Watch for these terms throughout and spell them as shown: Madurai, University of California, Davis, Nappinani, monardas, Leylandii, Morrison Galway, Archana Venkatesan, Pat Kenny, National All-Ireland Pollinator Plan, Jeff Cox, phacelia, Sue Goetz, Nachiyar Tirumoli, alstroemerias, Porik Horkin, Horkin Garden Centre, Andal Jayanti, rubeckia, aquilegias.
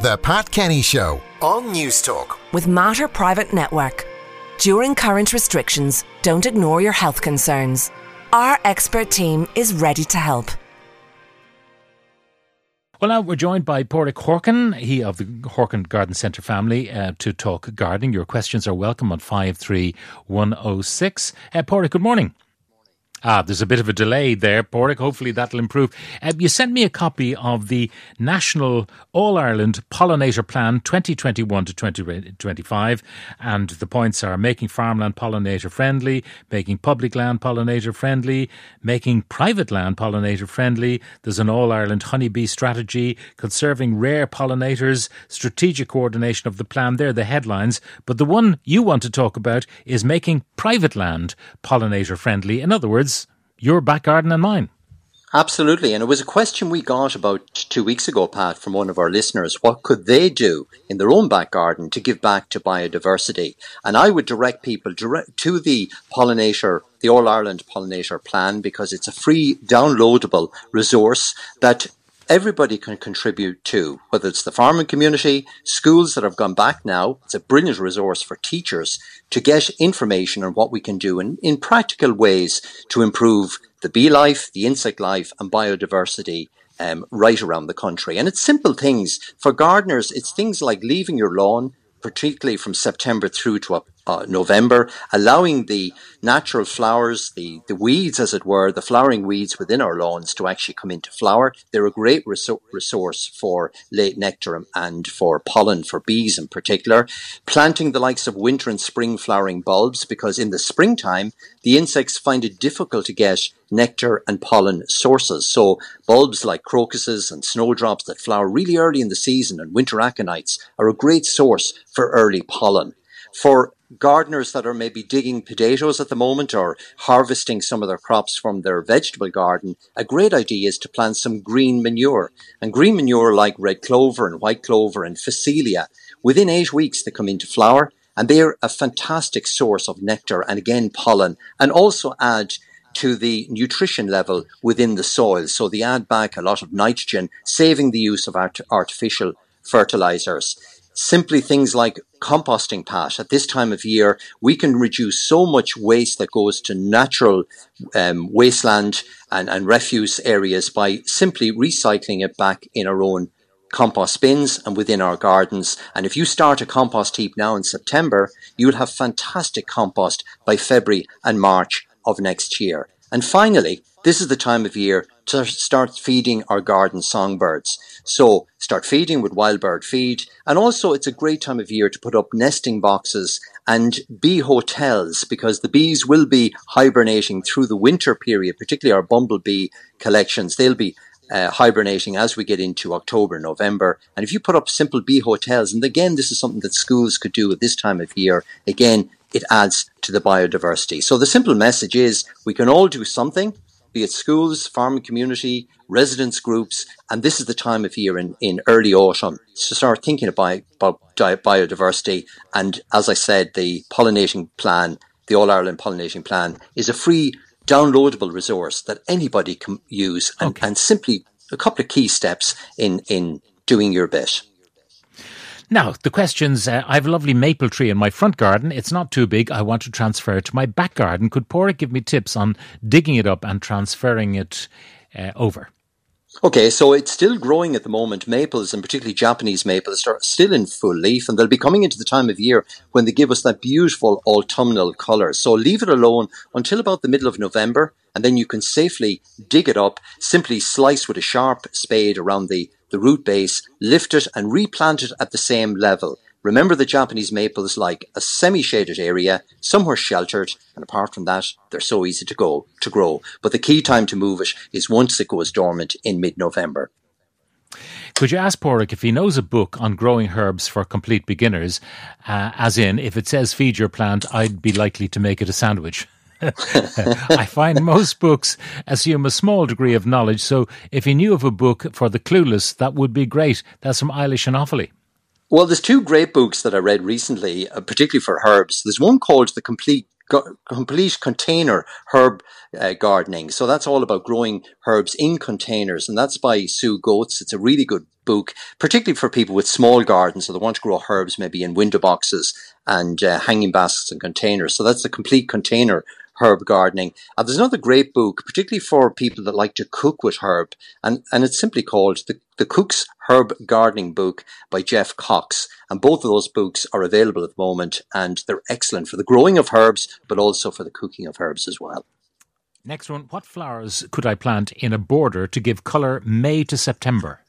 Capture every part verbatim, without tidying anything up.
The Pat Kenny Show on News Talk with Matter Private Network. During current restrictions, don't ignore your health concerns. Our expert team is ready to help. Well, now we're joined by Porik Horkin, he of the Horkin Garden Centre family, uh, to talk gardening. Your questions are welcome on five three one oh six. Uh, Porik, good morning. Ah, there's a bit of a delay there, Porik. Hopefully that'll improve. Uh, you sent me a copy of the National All-Ireland Pollinator Plan twenty twenty-one to twenty twenty-five, and the points are making farmland pollinator friendly, making public land pollinator friendly, making private land pollinator friendly. There's an All-Ireland honeybee strategy, conserving rare pollinators, strategic coordination of the plan. They're the headlines. But the one you want to talk about is making private land pollinator friendly. In other words, your back garden and mine. Absolutely. And it was a question we got about two weeks ago, Pat, from one of our listeners. What could they do in their own back garden to give back to biodiversity? And I would direct people direct to the pollinator, the All-Ireland Pollinator Plan, because it's a free downloadable resource that everybody can contribute to, whether it's the farming community, schools that have gone back now. It's a brilliant resource for teachers to get information on what we can do in, in practical ways to improve the bee life, the insect life and biodiversity um, right around the country. And it's simple things. For gardeners, it's things like leaving your lawn, particularly from September through to uh, November, allowing the natural flowers, the, the weeds, as it were, the flowering weeds within our lawns to actually come into flower. They're a great reso- resource for late nectar and for pollen, for bees in particular. Planting the likes of winter and spring flowering bulbs, because in the springtime, the insects find it difficult to get nectar and pollen sources. So bulbs like crocuses and snowdrops that flower really early in the season and winter aconites are a great source for early pollen. For gardeners that are maybe digging potatoes at the moment or harvesting some of their crops from their vegetable garden, a great idea is to plant some green manure. And green manure like red clover and white clover and phacelia, within eight weeks they come into flower and they're a fantastic source of nectar and again pollen, and also add to the nutrition level within the soil. So they add back a lot of nitrogen, saving the use of art- artificial fertilizers. Simply things like composting, Pat. At this time of year, we can reduce so much waste that goes to natural um, wasteland and, and refuse areas by simply recycling it back in our own compost bins and within our gardens. And if you start a compost heap now in September, you'll have fantastic compost by February and March of next year. And finally, this is the time of year to start feeding our garden songbirds. So start feeding with wild bird feed. And also it's a great time of year to put up nesting boxes and bee hotels, because the bees will be hibernating through the winter period, particularly our bumblebee collections. They'll be Uh, hibernating as we get into October, November. And if you put up simple bee hotels, and again, this is something that schools could do at this time of year, again, it adds to the biodiversity. So the simple message is we can all do something, be it schools, farming community, residence groups, and this is the time of year in, in early autumn to start thinking about, about biodiversity. And as I said, the pollinating plan, the All-Ireland Pollinating Plan, is a free downloadable resource that anybody can use, and, okay. and simply a couple of key steps in, in doing your bit. Now, the questions, uh, I have a lovely maple tree in my front garden. It's not too big. I want to transfer it to my back garden. Could Porik give me tips on digging it up and transferring it uh, over? Okay, so it's still growing at the moment. Maples, and particularly Japanese maples, are still in full leaf, and they'll be coming into the time of year when they give us that beautiful autumnal colour. So leave it alone until about the middle of November, and then you can safely dig it up. Simply slice with a sharp spade around the, the root base, lift it and replant it at the same level. Remember the Japanese maples like a semi-shaded area, somewhere sheltered, and apart from that, they're so easy to go to grow. But the key time to move it is once it goes dormant in mid-November. Could you ask Porik if he knows a book on growing herbs for complete beginners, uh, as in, if it says feed your plant, I'd be likely to make it a sandwich? I find most books assume a small degree of knowledge, so if he knew of a book for the clueless, that would be great. That's from Eilish and Offaly. Well, there's two great books that I read recently, uh, particularly for herbs. There's one called The Complete Go- Complete Container Herb uh, Gardening. So that's all about growing herbs in containers, and that's by Sue Goetz. It's a really good book, particularly for people with small gardens, so they want to grow herbs maybe in window boxes and uh, hanging baskets and containers. So that's the complete container herb gardening. Uh, there's another great book, particularly for people that like to cook with herb, and, and it's simply called the, the Cook's Herb Gardening Book by Jeff Cox. And both of those books are available at the moment, and they're excellent for the growing of herbs, but also for the cooking of herbs as well. Next one, what flowers could I plant in a border to give colour May to September?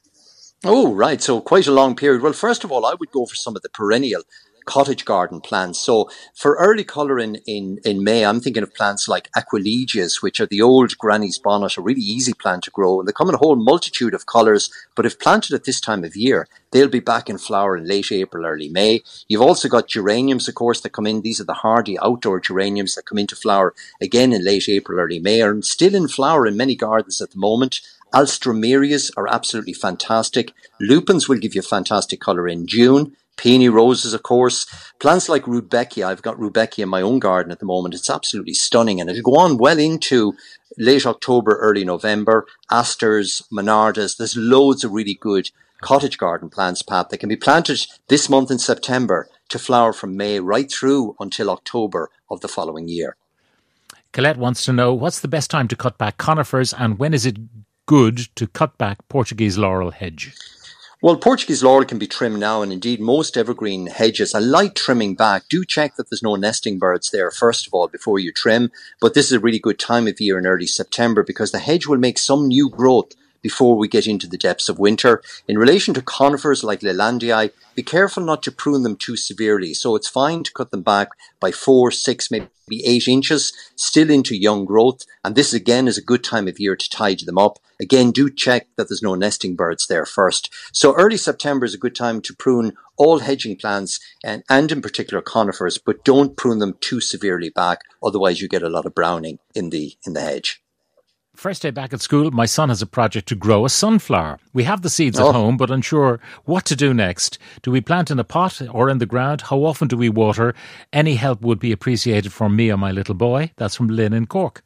Oh, right. So quite a long period. Well, first of all, I would go for some of the perennial cottage garden plants. So for early colouring in, in May, I'm thinking of plants like aquilegias, which are the old granny's bonnet, a really easy plant to grow. And they come in a whole multitude of colours, but if planted at this time of year, they'll be back in flower in late April, early May. You've also got geraniums, of course, that come in. These are the hardy outdoor geraniums that come into flower again in late April, early May, and still in flower in many gardens at the moment. Alstroemerias are absolutely fantastic. Lupins will give you fantastic colour in June. Peony roses, of course. Plants like rubeckia. I've got rubeckia in my own garden at the moment. It's absolutely stunning, and it'll go on well into late October, early November. Asters, monardas. There's loads of really good cottage garden plants, Pat, that can be planted this month in September to flower from May right through until October of the following year. Colette wants to know, what's the best time to cut back conifers, and when is it good to cut back Portuguese laurel hedge? Well, Portuguese laurel can be trimmed now, and indeed most evergreen hedges. I like trimming back. Do check that there's no nesting birds there, first of all, before you trim. But this is a really good time of year in early September, because the hedge will make some new growth before we get into the depths of winter. In relation to conifers like Leylandii, be careful not to prune them too severely. So it's fine to cut them back by four, six, maybe eight inches, still into young growth. And this again is a good time of year to tidy them up. Again, do check that there's no nesting birds there first. So early September is a good time to prune all hedging plants, and, and in particular conifers, but don't prune them too severely back. Otherwise you get a lot of browning in the, in the hedge. First day back at school, my son has a project to grow a sunflower. We have the seeds oh. at home, but unsure what to do next. Do we plant in a pot or in the ground? How often do we water? Any help would be appreciated for me and my little boy. That's from Lynn in Cork.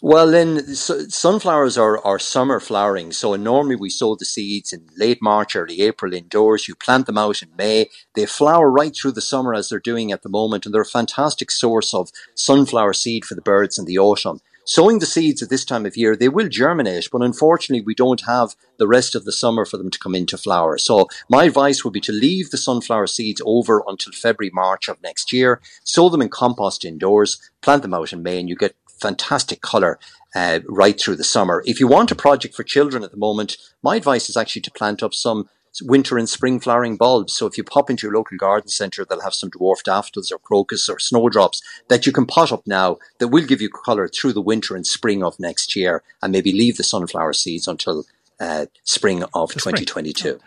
Well, Lynn, su- sunflowers are, are summer flowering. So normally we sow the seeds in late March, early April indoors. You plant them out in May. They flower right through the summer as they're doing at the moment. And they're a fantastic source of sunflower seed for the birds in the autumn. Sowing the seeds at this time of year, they will germinate, but unfortunately we don't have the rest of the summer for them to come into flower. So my advice would be to leave the sunflower seeds over until February, March of next year, sow them in compost indoors, plant them out in May, and you get fantastic colour uh, right through the summer. If you want a project for children at the moment, my advice is actually to plant up some winter and spring flowering bulbs. So if you pop into your local garden centre, they'll have some dwarf daffodils or crocus or snowdrops that you can pot up now that will give you colour through the winter and spring of next year, and maybe leave the sunflower seeds until uh, spring of the twenty twenty-two. Spring.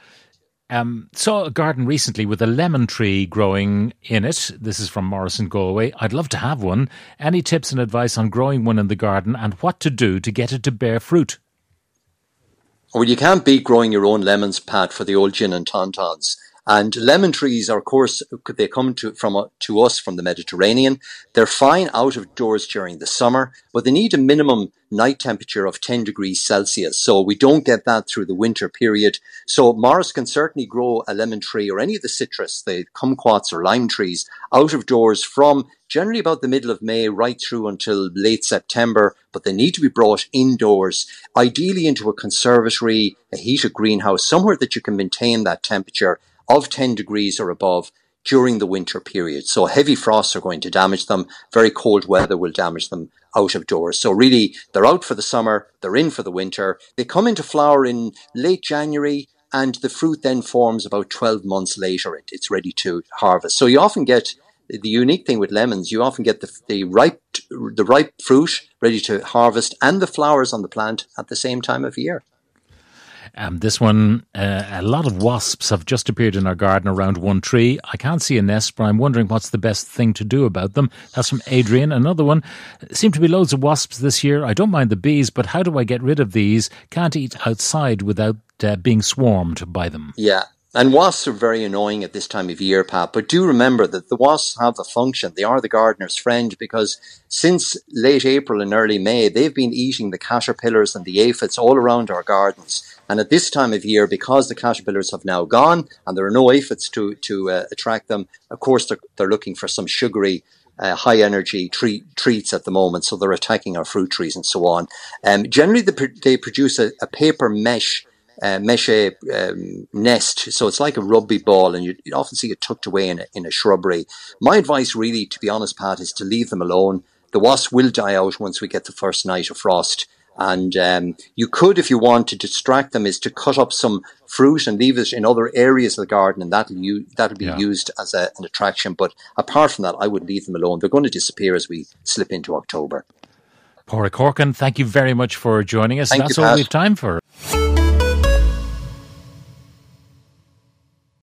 Um, saw a garden recently with a lemon tree growing in it. This is from Morrison Galway. I'd love to have one. Any tips and advice on growing one in the garden, and what to do to get it to bear fruit? Well, you can't beat growing your own lemons, Pat, for the old gin and tauntauns. And lemon trees are, of course, they come to, from, to us from the Mediterranean. They're fine out of doors during the summer, but they need a minimum night temperature of ten degrees Celsius. So we don't get that through the winter period. So Morris can certainly grow a lemon tree or any of the citrus, the kumquats or lime trees, out of doors from generally about the middle of May right through until late September, but they need to be brought indoors, ideally into a conservatory, a heated greenhouse, somewhere that you can maintain that temperature of ten degrees or above during the winter period. So heavy frosts are going to damage them. Very cold weather will damage them out of doors. So really, they're out for the summer, they're in for the winter. They come into flower in late January, and the fruit then forms about twelve months later. It's ready to harvest. So you often get... The unique thing with lemons, you often get the, the ripe the ripe fruit ready to harvest and the flowers on the plant at the same time of year. Um, this one, uh, a lot of wasps have just appeared in our garden around one tree. I can't see a nest, but I'm wondering what's the best thing to do about them. That's from Adrian. Another one, seem to be loads of wasps this year. I don't mind the bees, but how do I get rid of these? Can't eat outside without uh, being swarmed by them. Yeah. And wasps are very annoying at this time of year, Pat, but do remember that the wasps have a function. They are the gardener's friend, because since late April and early May, they've been eating the caterpillars and the aphids all around our gardens. And at this time of year, because the caterpillars have now gone and there are no aphids to, to uh, attract them, of course, they're, they're looking for some sugary Uh, high energy tre- treats at the moment, so they're attacking our fruit trees and so on. Um, generally, they, pr- they produce a, a paper mesh, uh, mesh um, nest, so it's like a rugby ball, and you, you often see it tucked away in a, in a shrubbery. My advice, really, to be honest, Pat, is to leave them alone. The wasps will die out once we get the first night of frost. And um, you could, if you want to distract them, is to cut up some fruit and leave it in other areas of the garden, and that'll, u- that'll be yeah. used as a, an attraction. But apart from that, I would leave them alone. They're going to disappear as we slip into October. Porik Horkin, thank you very much for joining us. Thank That's you, all Pat. We have time for.